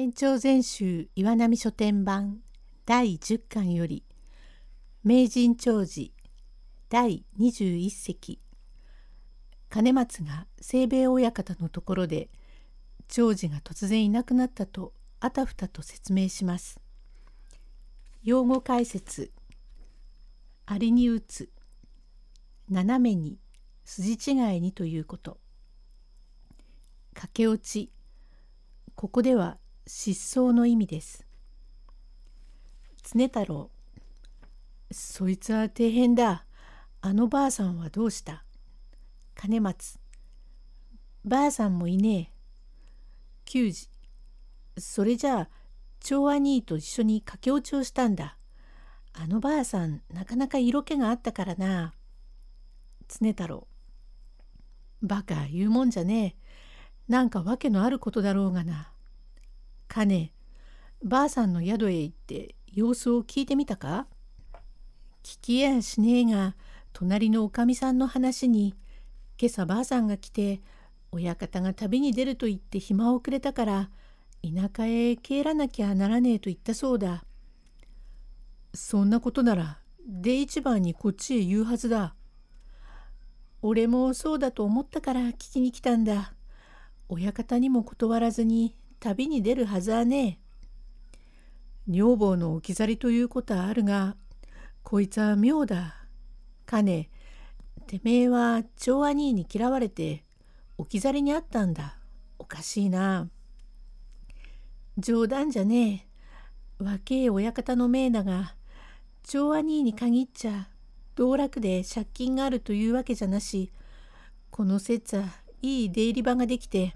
円朝全集岩波書店版第10巻より名人長寺第21席兼松が清兵衛親方のところで長次が突然いなくなったとあたふたと説明します。用語解説ありに打つ斜めに筋違いにということ駆け落ちここでは失踪の意味です。常太郎そいつは底辺だ。あのばあさんはどうした兼松ばあさんもいねえ。久次それじゃあ長兄と一緒に駆け落ちをしたんだ。あのばあさんなかなか色気があったからな。常太郎バカ言うもんじゃねえ。なんか訳のあることだろうがな。かねばあさんの宿へ行って様子を聞いてみたか。聞きやしねえが隣のおかみさんの話に今朝ばあさんが来て親方が旅に出ると言って暇をくれたから田舎へ帰らなきゃならねえと言ったそうだ。そんなことなら出一番にこっちへ言うはずだ。俺もそうだと思ったから聞きに来たんだ。親方にも断らずに旅に出るはずはねえ。女房の置き去りということはあるがこいつは妙だ。かねてめえは長兄に嫌われて置き去りにあったんだ。おかしいな。冗談じゃねえ。若え親方の命だが長兄に限っちゃ道楽で借金があるというわけじゃなし、この節はいい出入り場ができて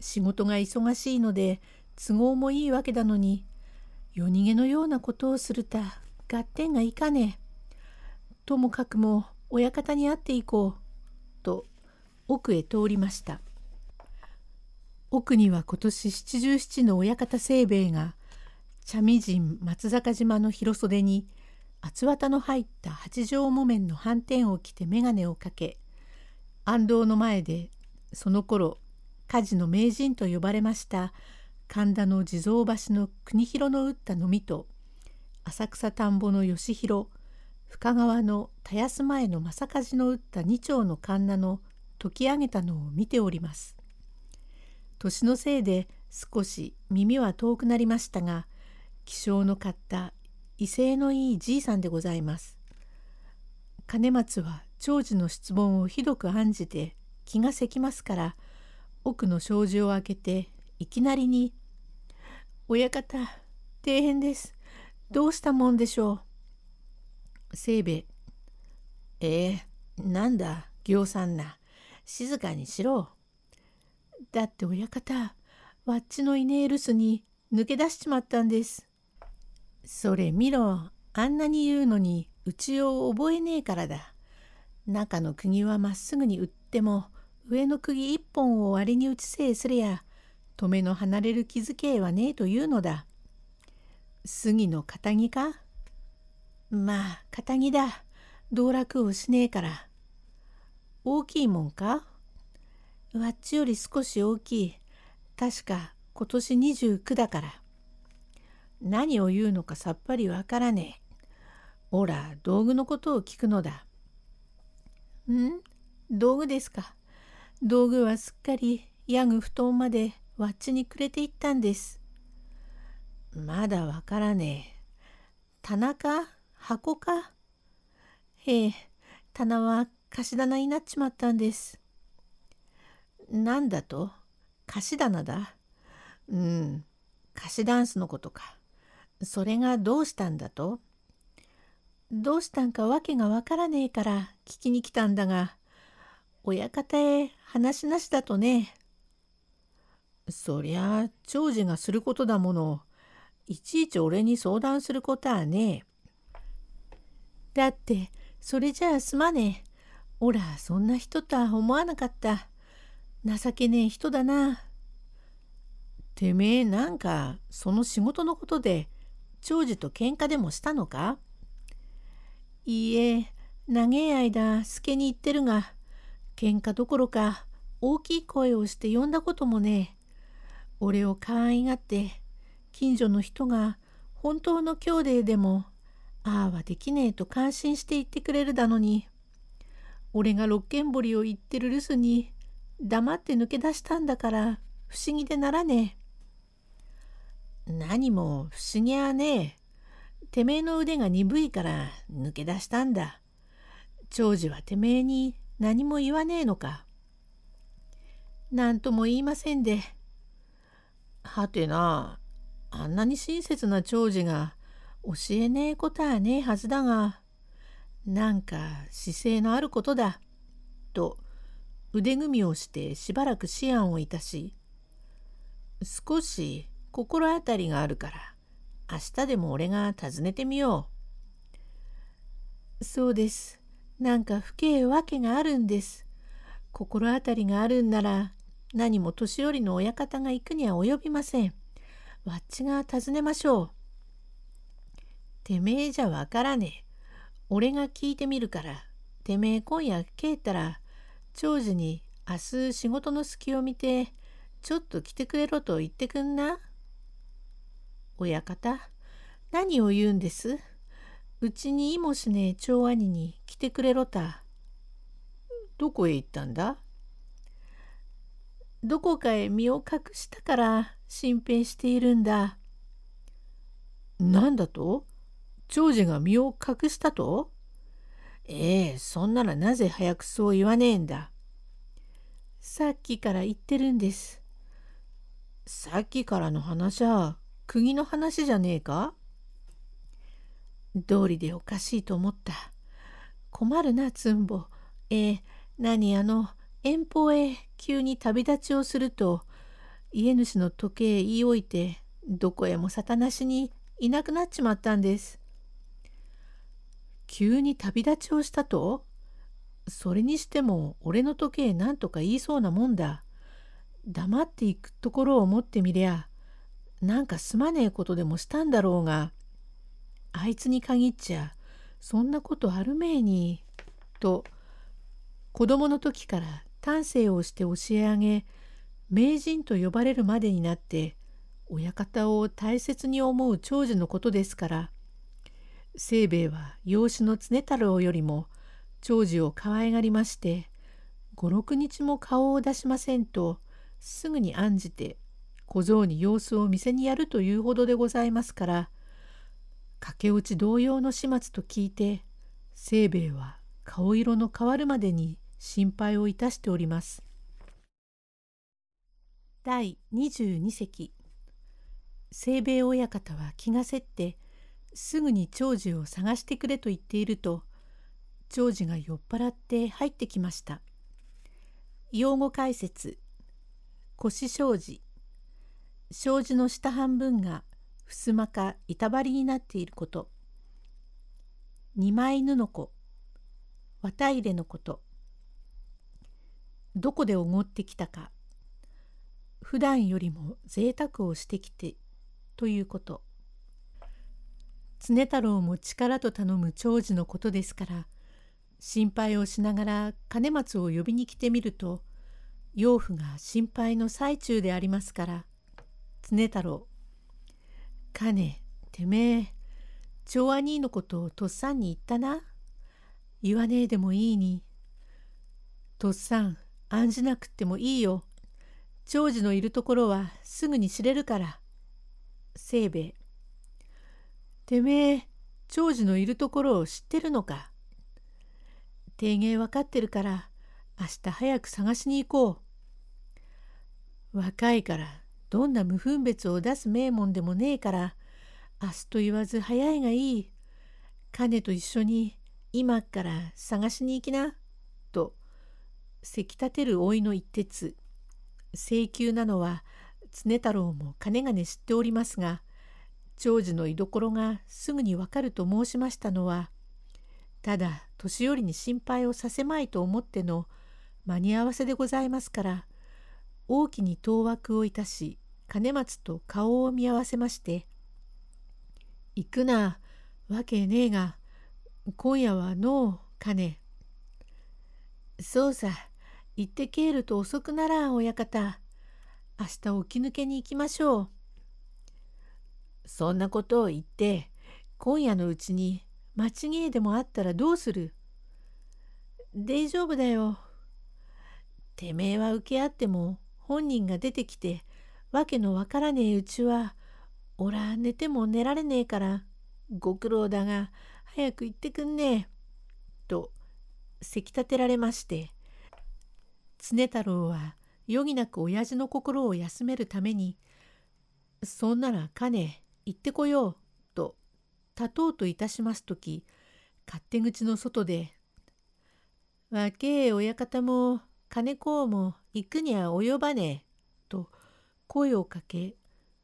仕事が忙しいので都合もいいわけだのに夜逃げのようなことをするた合点がいかねえ。ともかくも親方に会っていこうと奥へ通りました。奥には今年77の親方清兵衛が茶美人松坂島の広袖に厚綿の入った八畳木綿の半纏を着て眼鏡をかけ安堂の前でその頃家事の名人と呼ばれました神田の地蔵橋の国広の打ったのみと浅草田んぼの吉広深川の田安前の正梶の打った二丁の神田の解き上げたのを見ております。年のせいで少し耳は遠くなりましたが気性のかった威勢のいいじいさんでございます。兼松は長次の質問をひどく案じて気がせきますから奥の障子を開けていきなりに「親方底辺です。どうしたもんでしょう。清兵衛なんだ行さんな。静かにしろ。だって親方わっちのいねえ留守に抜け出しちまったんです。それ見ろ。あんなに言うのにうちを覚えねえからだ。中の釘はまっすぐに打っても上の釘一本を割に打ちせえすりゃ止めの離れる気づけえはねえというのだ。杉の堅木か。まあ堅木だ。道楽をしねえから。大きいもんか。わっちより少し大きい。確か今年29だから。何を言うのかさっぱりわからねえ。おら道具のことを聞くのだ。ん道具ですか。道具はすっかりやぐ布団までわっちにくれていったんです。まだわからねえ。棚か箱か。へえ棚は貸棚になっちまったんです。なんだと。貸棚だ。うん貸ダンスのことか。それがどうしたんだと。どうしたんかわけがわからねえから聞きに来たんだが親方へ話なしだとね。そりゃ長次がすることだもの。いちいち俺に相談することはねえ。だってそれじゃあすまねえ。おらそんな人とは思わなかった。情けねえ人だな。てめえなんかその仕事のことで長次と喧嘩でもしたのか。いいえ長え間すけに言ってるが喧嘩どころか大きい声をして呼んだこともねえ。俺を可愛がって近所の人が本当の兄弟でもああはできねえと感心して言ってくれるだのに、俺が六間堀を言ってる留守に黙って抜け出したんだから不思議でならねえ。何も不思議はねえ。てめえの腕が鈍いから抜け出したんだ。長次はてめえに何も言わねえのか。何とも言いませんで。はてな、あんなに親切な長次が教えねえことはねえはずだが、なんか姿勢のあることだ、と腕組みをしてしばらく思案をいたし、少し心当たりがあるから明日でも俺が訪ねてみよう。そうです。なんか不敬わけがあるんです。心当たりがあるんなら何も年寄りの親方が行くには及びません。わっちが訪ねましょう。てめえじゃわからねえ。俺が聞いてみるから、てめえ今夜帰ったら、長次に明日仕事の隙を見て、ちょっと来てくれろと言ってくんな。親方、何を言うんです。うちにいもしねえ長兄に来てくれろた。どこへ行ったんだ？どこかへ身を隠したから心配しているんだ。なんだと？長次が身を隠したと？ええ、そんならなぜ早くそう言わねえんだ。さっきから言ってるんです。さっきからの話は釘の話じゃねえか？道理でおかしいと思った。困るな、つんぼ。何遠方へ急に旅立ちをすると、家主の時計へ言い置いて、どこへも沙汰なしにいなくなっちまったんです。急に旅立ちをしたと？それにしても俺の時計なんとか言いそうなもんだ。黙っていくところを持ってみりゃ、なんかすまねえことでもしたんだろうが、あいつに限っちゃそんなことあるめえに、と子供の時から丹精をして教え上げ、名人と呼ばれるまでになって、親方を大切に思う長次のことですから、清兵衛は養子の常太郎よりも長次をかわいがりまして、5、6日も顔を出しませんと、すぐに案じて小僧に様子を見せにやるというほどでございますから、駆け落ち同様の始末と聞いて、清兵衛は顔色の変わるまでに心配をいたしております。第22席。清兵衛親方は気がせって、すぐに長次を探してくれと言っていると、長次が酔っ払って入ってきました。用語解説。腰障子。障子の下半分が襖か板張りになっていること。二枚布子。綿入れのこと。どこでおごってきたか。普段よりも贅沢をしてきてということ。常太郎も力と頼む長次のことですから、心配をしながら兼松を呼びに来てみると、養父が心配の最中でありますから、常太郎、金、てめえ、長兄のことをとっさんに言ったな。言わねえでもいいに。とっさん、案じなくってもいいよ。長次のいるところはすぐに知れるから。清兵衛、てめえ、長次のいるところを知ってるのか。定芸わかってるから、明日早く探しに行こう。若いから、どんな無分別を出す名門でもねえから、明日と言わず早いがいい。金と一緒に今から探しに行きな、と、せき立てる老いの一徹。性急なのは、常太郎もかねがね知っておりますが、長次の居所がすぐにわかると申しましたのは、ただ年寄りに心配をさせまいと思っての間に合わせでございますから、大きに当惑をいたし、兼松と顔を見合わせまして、行くな、わけねえが、今夜はのう、金。そうさ、行って帰ると遅くならん、親方。明日起き抜けに行きましょう。そんなことを言って、今夜のうちに間違いでもあったらどうする？大丈夫だよ。てめえは受け合っても本人が出てきて、わけのわからねえうちは、おら寝ても寝られねえから、ご苦労だが、早く行ってくんねえ。と、せき立てられまして、常太郎は余儀なく親父の心を休めるために、そんならかね行ってこようと立とうといたしますとき、勝手口の外で、わけえ親方も金子も行くには及ばねえと声をかけ、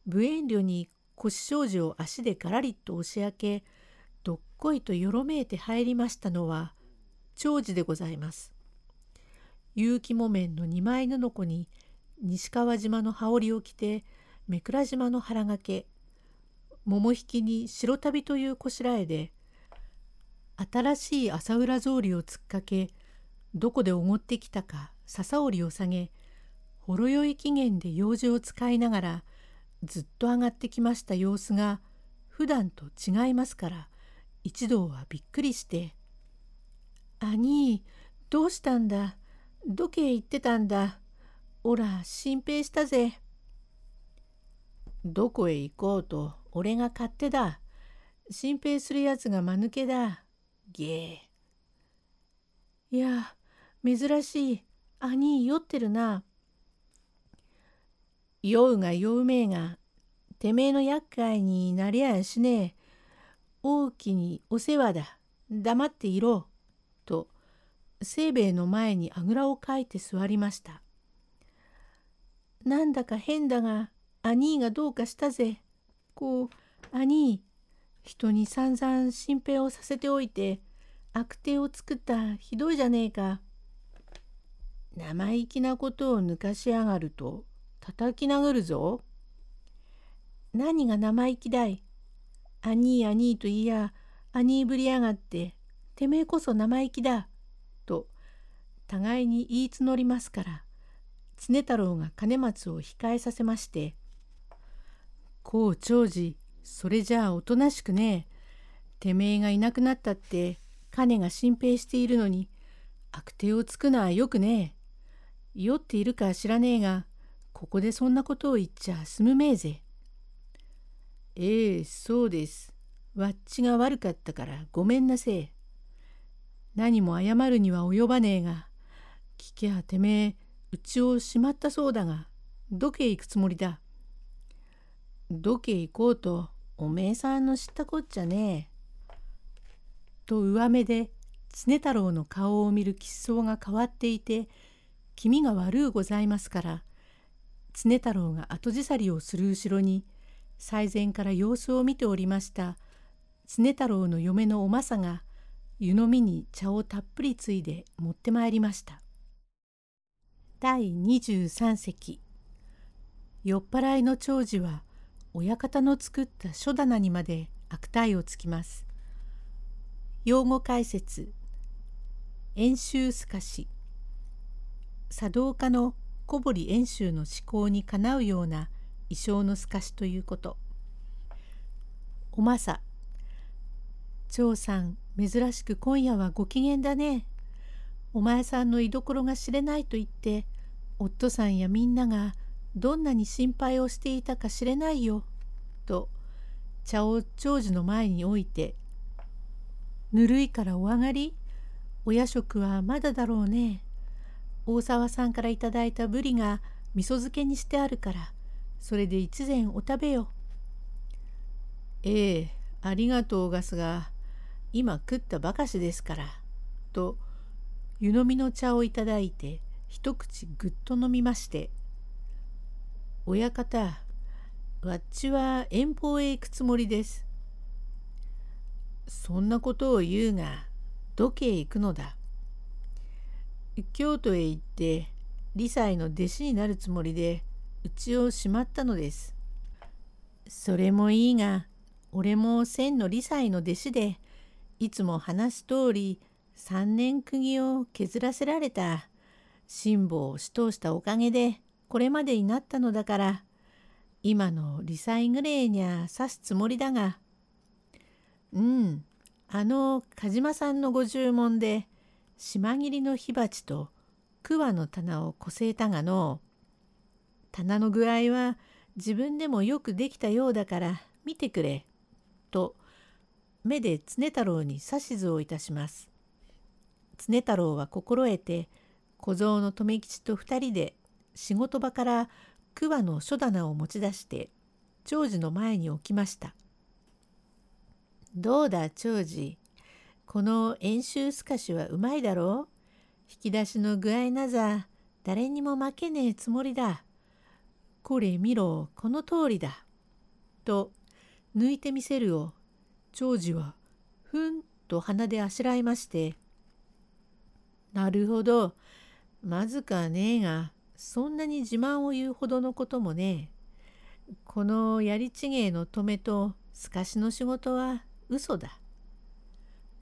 無遠慮に腰障子を足でガラリと押し開け、どっこいとよろめいて入りましたのは長次でございます。結城木綿の二枚布子に西川島の羽織を着て、目倉島の腹掛け、桃引きに白旅というこしらえで、新しい朝浦草履をつっかけ、どこでおごってきたか笹織を下げ、ほろ酔い機嫌で用事を使いながら、ずっと上がってきました様子が、普段と違いますから、一同はびっくりして、兄、どうしたんだ、どけへ行ってたんだ、おら、心配したぜ。どこへ行こうと俺が勝手だ。心配するやつが間抜けだ。げえ。いや、珍しい。兄、酔ってるな。酔うが酔うめえが、てめえの厄介になりゃあしねえ。大きにお世話だ。黙っていろ。と、清兵衛の前にあぐらをかいて座りました。なんだか変だが、兄がどうかしたぜ。こう、兄、人に散々心配をさせておいて、悪手を作ったひどいじゃねえか。生意気なことを抜かしやがると、叩き殴るぞ。何が生意気だい。兄、兄と言いや、兄ぶりやがって、てめえこそ生意気だ。と、互いに言い募りますから、常太郎が兼松を控えさせまして、こう長次、それじゃあおとなしくねえ。てめえがいなくなったって、金が心配しているのに、悪手をつくのはよくねえ。酔っているか知らねえが、ここでそんなことを言っちゃすむめえぜ。ええ、そうです。わっちが悪かったからごめんなせえ。何も謝るには及ばねえが、聞けはてめえ、うちをしまったそうだが、どけ行くつもりだ。どけ行こうと、おめえさんの知ったこっちゃねえ。と上目で、常太郎の顔を見る気相が変わっていて、気味が悪うございますから、常太郎が後じさりをする後ろに、最前から様子を見ておりました、常太郎の嫁のおまさが、湯飲みに茶をたっぷりついで持ってまいりました。第23席。酔っ払いの長次は、親方の作った書棚にまで悪態をつきます。用語解説。遠州すかし。茶道家の小堀遠州の思考にかなうような意匠のすかしということ。おまさ。長さん、珍しく今夜はご機嫌だね。お前さんの居所が知れないと言って、夫さんやみんなが、どんなに心配をしていたか知れないよ」と茶を長次の前に置いて「ぬるいからお上がり、お夜食はまだだろうね。大沢さんからいただいたぶりが味噌漬けにしてあるからそれで一膳お食べよ」。ええ、ありがとうがすが今食ったばかしですから」と湯飲みの茶をいただいて一口ぐっと飲みまして。親方、わっちは遠方へ行くつもりです。そんなことを言うが、どけへ行くのだ。京都へ行って、理斎の弟子になるつもりで、うちをしまったのです。それもいいが、俺も千の理斎の弟子で、いつも話す通り、三年釘を削らせられた、辛抱をしとおしたおかげで、これまでになったのだから、今のリサイグレーにゃ指すつもりだが、うん、あの鹿島さんのご注文で島切りの火鉢と桑の棚をこせえたがの、棚の具合は自分でもよくできたようだから見てくれ、と目で常太郎に指図をいたします。常太郎は心得て、小僧の留吉と二人で仕事場から桑の書棚を持ち出して、長次の前に置きました。どうだ長次、この遠州すかしはうまいだろう。引き出しの具合なざ、誰にも負けねえつもりだ。これ見ろ、この通りだ。と、抜いてみせるを、長次は、ふんと鼻であしらいまして、なるほど、まずかねえが、そんなに自慢を言うほどのこともねえ。このやりちげえの止めと、すかしの仕事は嘘だ。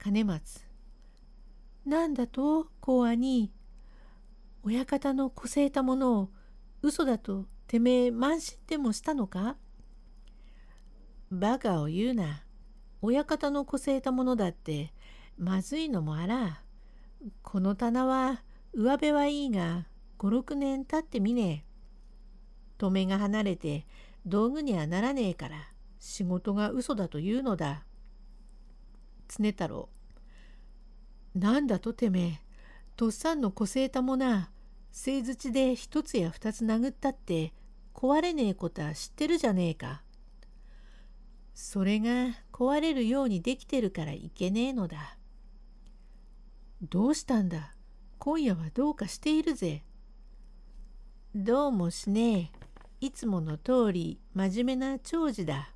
兼松、なんだと、公兄、親方のこせえたものを、嘘だと、てめえ慢心でもしたのか。バカを言うな。親方のこせえたものだってまずいのもあら。この棚は上辺はいいが5、6年経ってみねえ。止めが離れて道具にはならねえから仕事が嘘だというのだ。常太郎、なんだとてめえ、とっさんのこせえたもな、製槌で1つや2つ殴ったって壊れねえことは知ってるじゃねえか。それが壊れるようにできてるからいけねえのだ。どうしたんだ、今夜はどうかしているぜ。どうもしねえ、いつもの通り真面目な長次だ。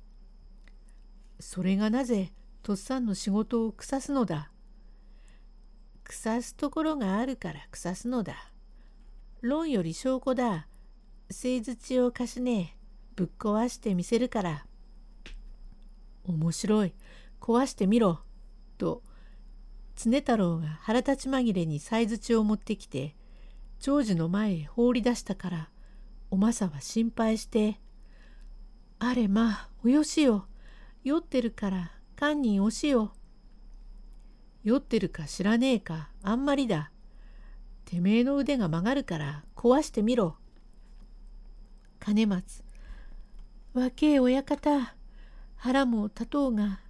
それがなぜとっさんの仕事を腐すのだ。腐すところがあるから腐すのだ。論より証拠だ。製槌を貸しねえ、ぶっ壊してみせるから。面白い、壊してみろ。と、常太郎が腹立ち紛れに製槌を持ってきて、長次の前へ放り出したから、おまさは心配して、あれまあ、およしよ。酔ってるから、堪忍おしよ。酔ってるか知らねえか、あんまりだ。てめえの腕が曲がるから壊してみろ。兼松、わけえ親方、腹も立とうが、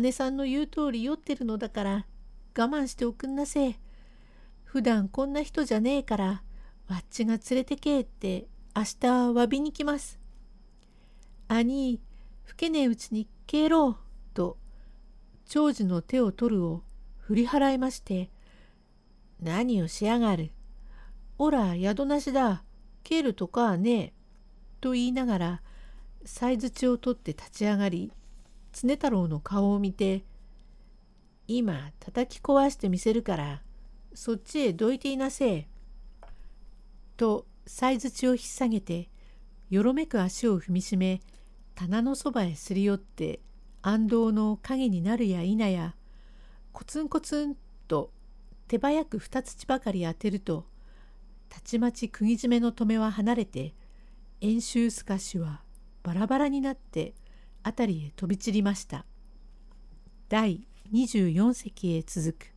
姉さんの言う通り酔ってるのだから我慢しておくんなせえ。普段こんな人じゃねえから、わっちが連れてけえって明日詫びに来ます。兄、ふけねえうちに帰ろう。と、長次の手を取るを振り払いまして、何をしやがる。おら、宿なしだ。蹴るとかはねえ。と言いながら、細槌を取って立ち上がり、常太郎の顔を見て、今、叩き壊してみせるから、そっちへどいていなせえ。と、細槌を引っ下げて、よろめく足を踏みしめ、棚のそばへすり寄って、暗道の影になるや否や、コツンコツンと、手早く2つばかり当てると、たちまち釘締めの留めは離れて、遠州すかしはバラバラになって、あたりへ飛び散りました。第24隻へ続く。